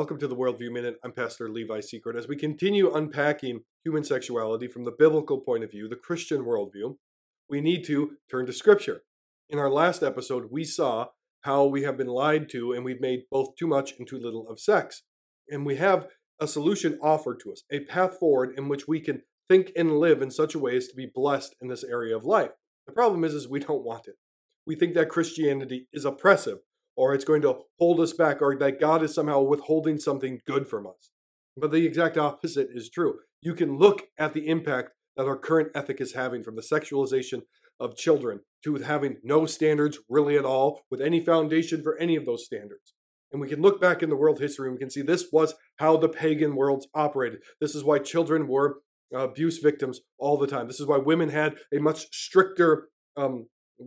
Welcome to the Worldview Minute. I'm Pastor Levi Secret. As we continue unpacking human sexuality from the biblical point of view, the Christian worldview, we need to turn to Scripture. In our last episode, we saw how we have been lied to and we've made both too much and too little of sex. And we have a solution offered to us, a path forward in which we can think and live in such a way as to be blessed in this area of life. The problem is we don't want it. We think that Christianity is oppressive, or it's going to hold us back, or that God is somehow withholding something good from us. But the exact opposite is true. You can look at the impact that our current ethic is having, from the sexualization of children to having no standards really at all, with any foundation for any of those standards. And we can look back in the world history and we can see this was how the pagan worlds operated. This is why children were abuse victims all the time. This is why women had a much stricter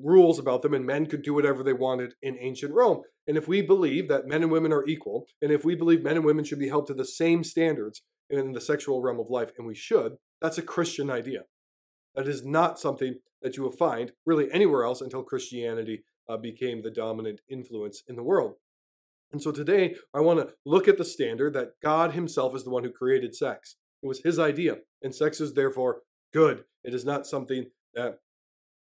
rules about them, and men could do whatever they wanted in ancient Rome. And if we believe that men and women are equal, and if we believe men and women should be held to the same standards in the sexual realm of life, and we should, that's a Christian idea. That is not something that you will find really anywhere else until Christianity became the dominant influence in the world. And so today, I want to look at the standard that God himself is the one who created sex. It was his idea, and sex is therefore good. It is not something that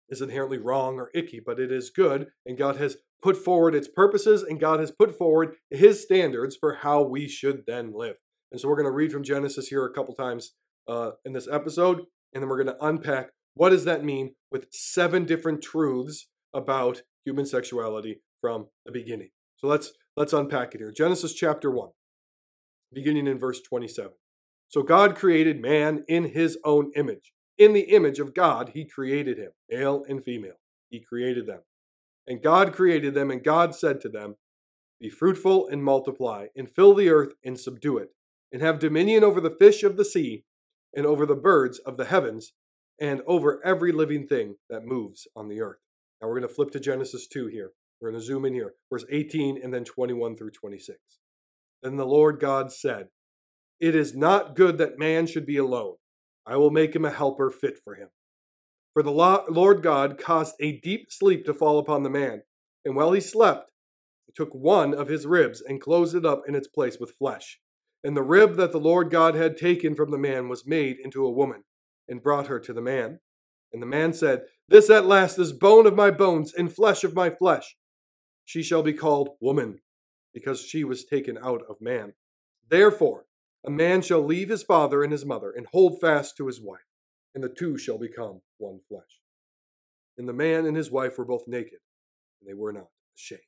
is inherently wrong or icky, but it is good, and God has put forward its purposes, and God has put forward his standards for how we should then live. And so we're going to read from Genesis here a couple times in this episode, and then we're going to unpack what does that mean with 7 different truths about human sexuality from the beginning. So let's unpack it here. Genesis chapter 1, beginning in verse 27. So God created man in his own image. In the image of God, he created him, male and female. He created them. And God created them, and God said to them, "Be fruitful and multiply, and fill the earth and subdue it, and have dominion over the fish of the sea, and over the birds of the heavens, and over every living thing that moves on the earth." Now we're going to flip to Genesis 2 here. We're going to zoom in here, verse 18 and then 21 through 26. Then the Lord God said, "It is not good that man should be alone. I will make him a helper fit for him." For the Lord God caused a deep sleep to fall upon the man, and while he slept, he took one of his ribs and closed it up in its place with flesh. And the rib that the Lord God had taken from the man was made into a woman, and brought her to the man. And the man said, "This at last is bone of my bones and flesh of my flesh. She shall be called woman, because she was taken out of man. Therefore, a man shall leave his father and his mother and hold fast to his wife, and the two shall become one flesh." And the man and his wife were both naked, and they were not ashamed.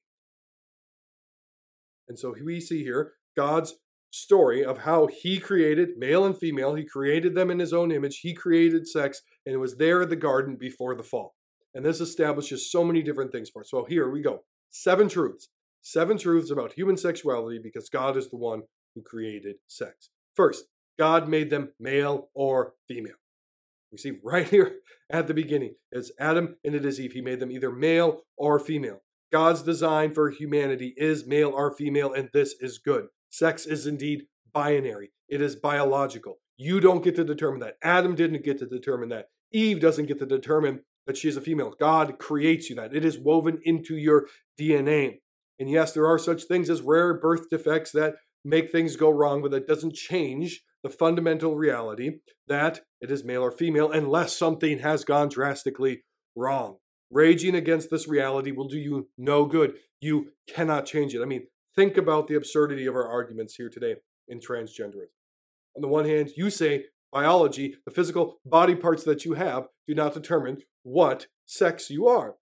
And so we see here God's story of how he created male and female. He created them in his own image. He created sex, and it was there in the garden before the fall. And this establishes so many different things for us. So here we go. 7 truths. 7 truths about human sexuality, because God is the one who created sex. First, God made them male or female. We see right here at the beginning, it's Adam and it is Eve. He made them either male or female. God's design for humanity is male or female, and this is good. Sex is indeed binary. It is biological. You don't get to determine that. Adam didn't get to determine that. Eve doesn't get to determine that she is a female. God creates you that. It is woven into your DNA. And yes, there are such things as rare birth defects that make things go wrong, but that doesn't change the fundamental reality that it is male or female unless something has gone drastically wrong. Raging against this reality will do you no good. You cannot change it. I mean, think about the absurdity of our arguments here today in transgenderism. On the one hand, you say biology, the physical body parts that you have, do not determine what sex you are.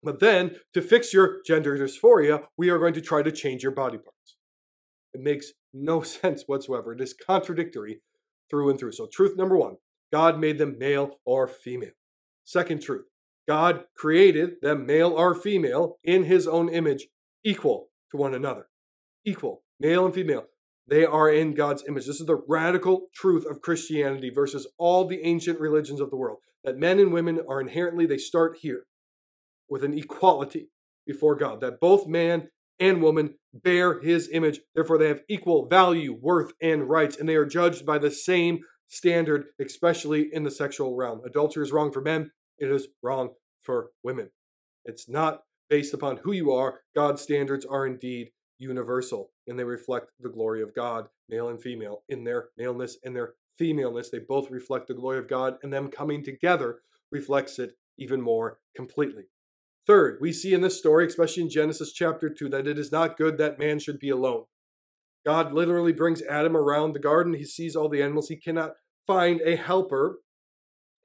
But then, to fix your gender dysphoria, we are going to try to change your body parts. It makes no sense whatsoever. It is contradictory through and through. So truth number 1, God made them male or female. Second truth, God created them male or female in his own image, equal to one another. Equal, male and female. They are in God's image. This is the radical truth of Christianity versus all the ancient religions of the world, that men and women are inherently, they start here with an equality before God, that both man and woman bear his image. Therefore, they have equal value, worth, and rights, and they are judged by the same standard, especially in the sexual realm. Adultery is wrong for men. It is wrong for women. It's not based upon who you are. God's standards are indeed universal, and they reflect the glory of God, male and female. In their maleness and their femaleness, they both reflect the glory of God, and them coming together reflects it even more completely. Third, we see in this story, especially in Genesis chapter 2, that it is not good that man should be alone. God literally brings Adam around the garden. He sees all the animals. He cannot find a helper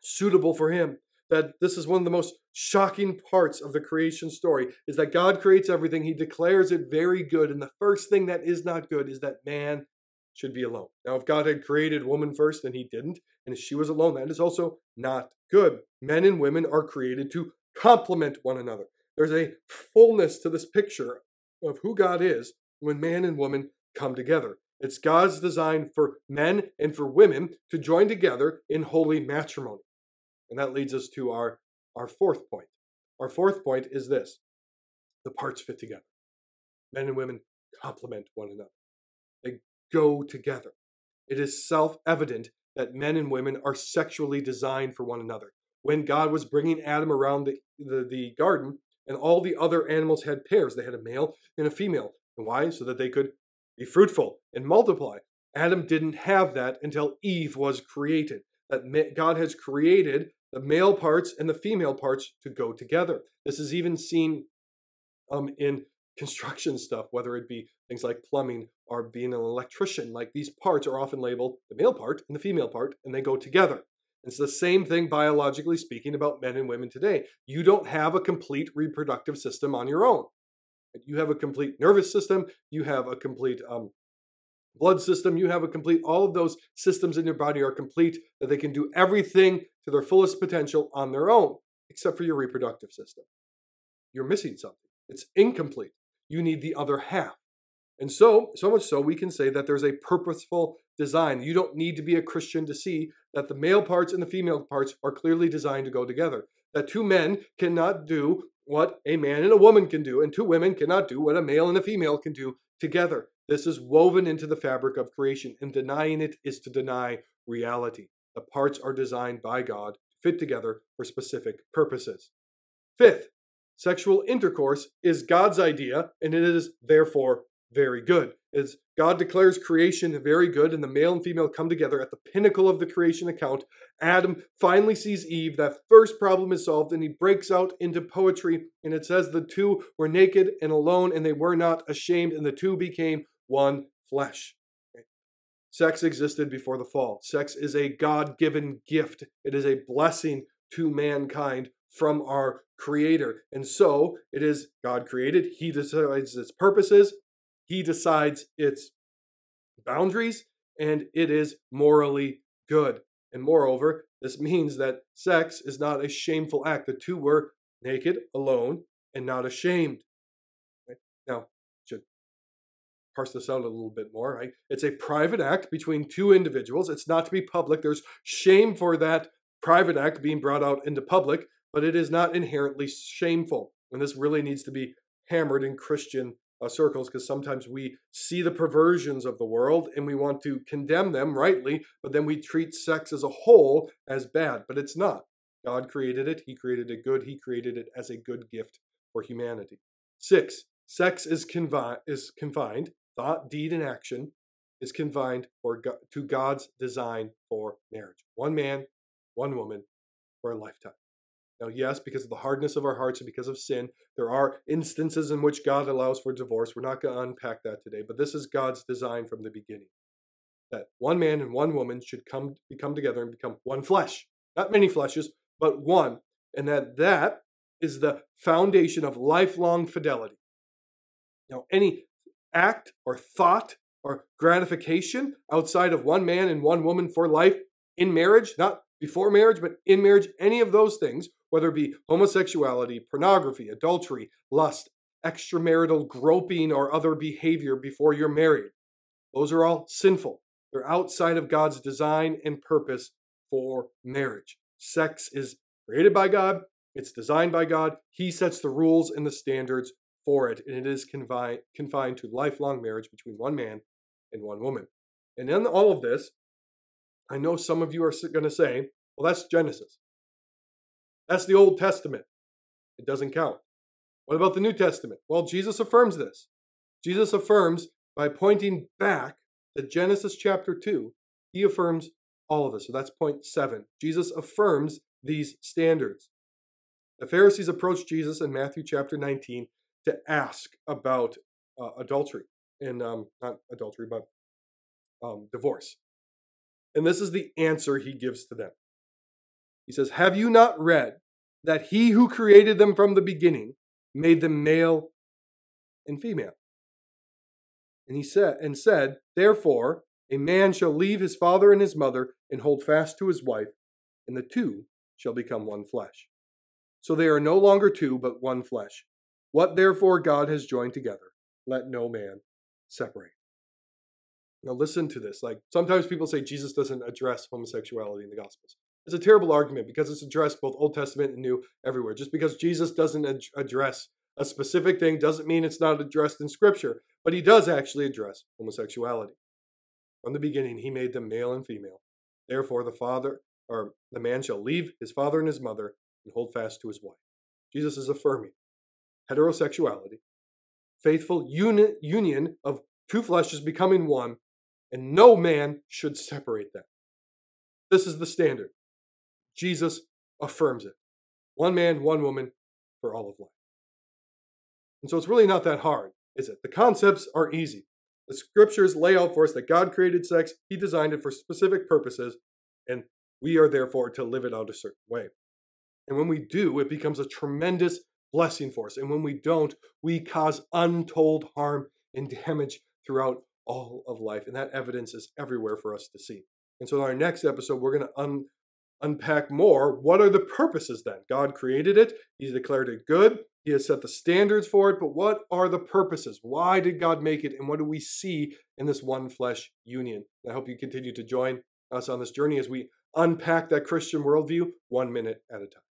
suitable for him. That this is one of the most shocking parts of the creation story, is that God creates everything. He declares it very good. And the first thing that is not good is that man should be alone. Now, if God had created woman first and he didn't, and she was alone, that is also not good. Men and women are created to complement one another. There's a fullness to this picture of who God is when man and woman come together. It's God's design for men and for women to join together in holy matrimony. And that leads us to our fourth point. Our fourth point is this: the parts fit together. Men and women complement one another. They go together. It is self-evident that men and women are sexually designed for one another. When God was bringing Adam around the garden, and all the other animals had pairs, they had a male and a female. And why? So that they could be fruitful and multiply. Adam didn't have that until Eve was created. That God has created the male parts and the female parts to go together. This is even seen in construction stuff, whether it be things like plumbing or being an electrician. Like, these parts are often labeled the male part and the female part, and they go together. It's the same thing, biologically speaking, about men and women today. You don't have a complete reproductive system on your own. You have a complete nervous system. You have a complete blood system. You have a complete, all of those systems in your body are complete, that they can do everything to their fullest potential on their own, except for your reproductive system. You're missing something. It's incomplete. You need the other half. And so much so, we can say that there's a purposeful design. You don't need to be a Christian to see that the male parts and the female parts are clearly designed to go together. That two men cannot do what a man and a woman can do, and two women cannot do what a male and a female can do together. This is woven into the fabric of creation, and denying it is to deny reality. The parts are designed by God to fit together for specific purposes. Fifth, sexual intercourse is God's idea, and it is therefore very good. As God declares creation very good, and the male and female come together at the pinnacle of the creation account, Adam finally sees Eve. That first problem is solved, and he breaks out into poetry, and it says the two were naked and alone, and they were not ashamed, and the two became one flesh. Sex existed before the fall. Sex is a God-given gift. It is a blessing to mankind from our Creator. And so it is God created. He decides its purposes. He decides its boundaries, and it is morally good. And moreover, this means that sex is not a shameful act. The two were naked, alone, and not ashamed. Right? Now, I should parse this out a little bit more. Right? It's a private act between two individuals. It's not to be public. There's shame for that private act being brought out into public, but it is not inherently shameful. And this really needs to be hammered in Christian circles, because sometimes we see the perversions of the world and we want to condemn them rightly, but then we treat sex as a whole as bad. But it's not. God created it. He created it good. He created it as a good gift for humanity. Six, sex is confined. Thought, deed, and action is confined to God's design for marriage. One man, one woman for a lifetime. Now, yes, because of the hardness of our hearts and because of sin, there are instances in which God allows for divorce. We're not going to unpack that today, but this is God's design from the beginning, that one man and one woman should come together and become one flesh. Not many fleshes, but one. And that is the foundation of lifelong fidelity. Now, any act or thought or gratification outside of one man and one woman for life in marriage, not before marriage, but in marriage, any of those things, whether it be homosexuality, pornography, adultery, lust, extramarital groping, or other behavior before you're married, those are all sinful. They're outside of God's design and purpose for marriage. Sex is created by God. It's designed by God. He sets the rules and the standards for it, and it is confined to lifelong marriage between one man and one woman. And in all of this, I know some of you are going to say, well, that's Genesis. That's the Old Testament. It doesn't count. What about the New Testament? Well, Jesus affirms this. Jesus affirms by pointing back to Genesis chapter 2, he affirms all of us. So that's point 7. Jesus affirms these standards. The Pharisees approached Jesus in Matthew chapter 19 to ask about adultery, and not adultery, but divorce. And this is the answer he gives to them. He says, "Have you not read that he who created them from the beginning made them male and female? And he said, therefore, a man shall leave his father and his mother and hold fast to his wife, and the two shall become one flesh. So they are no longer two, but one flesh. What therefore God has joined together, let no man separate." Now listen to this. Like, sometimes people say Jesus doesn't address homosexuality in the Gospels. It's a terrible argument because it's addressed both Old Testament and New everywhere. Just because Jesus doesn't address a specific thing doesn't mean it's not addressed in Scripture, but he does actually address homosexuality. From the beginning, he made them male and female. Therefore, the man shall leave his father and his mother and hold fast to his wife. Jesus is affirming heterosexuality, faithful union of two fleshes becoming one, and no man should separate them. This is the standard. Jesus affirms it. One man, one woman for all of life. And so it's really not that hard, is it? The concepts are easy. The Scriptures lay out for us that God created sex, he designed it for specific purposes, and we are therefore to live it out a certain way. And when we do, it becomes a tremendous blessing for us. And when we don't, we cause untold harm and damage throughout all of life. And that evidence is everywhere for us to see. And so in our next episode, we're going to unpack more. What are the purposes then? God created it. He's declared it good. He has set the standards for it. But what are the purposes? Why did God make it? And what do we see in this one flesh union? I hope you continue to join us on this journey as we unpack that Christian worldview 1 minute at a time.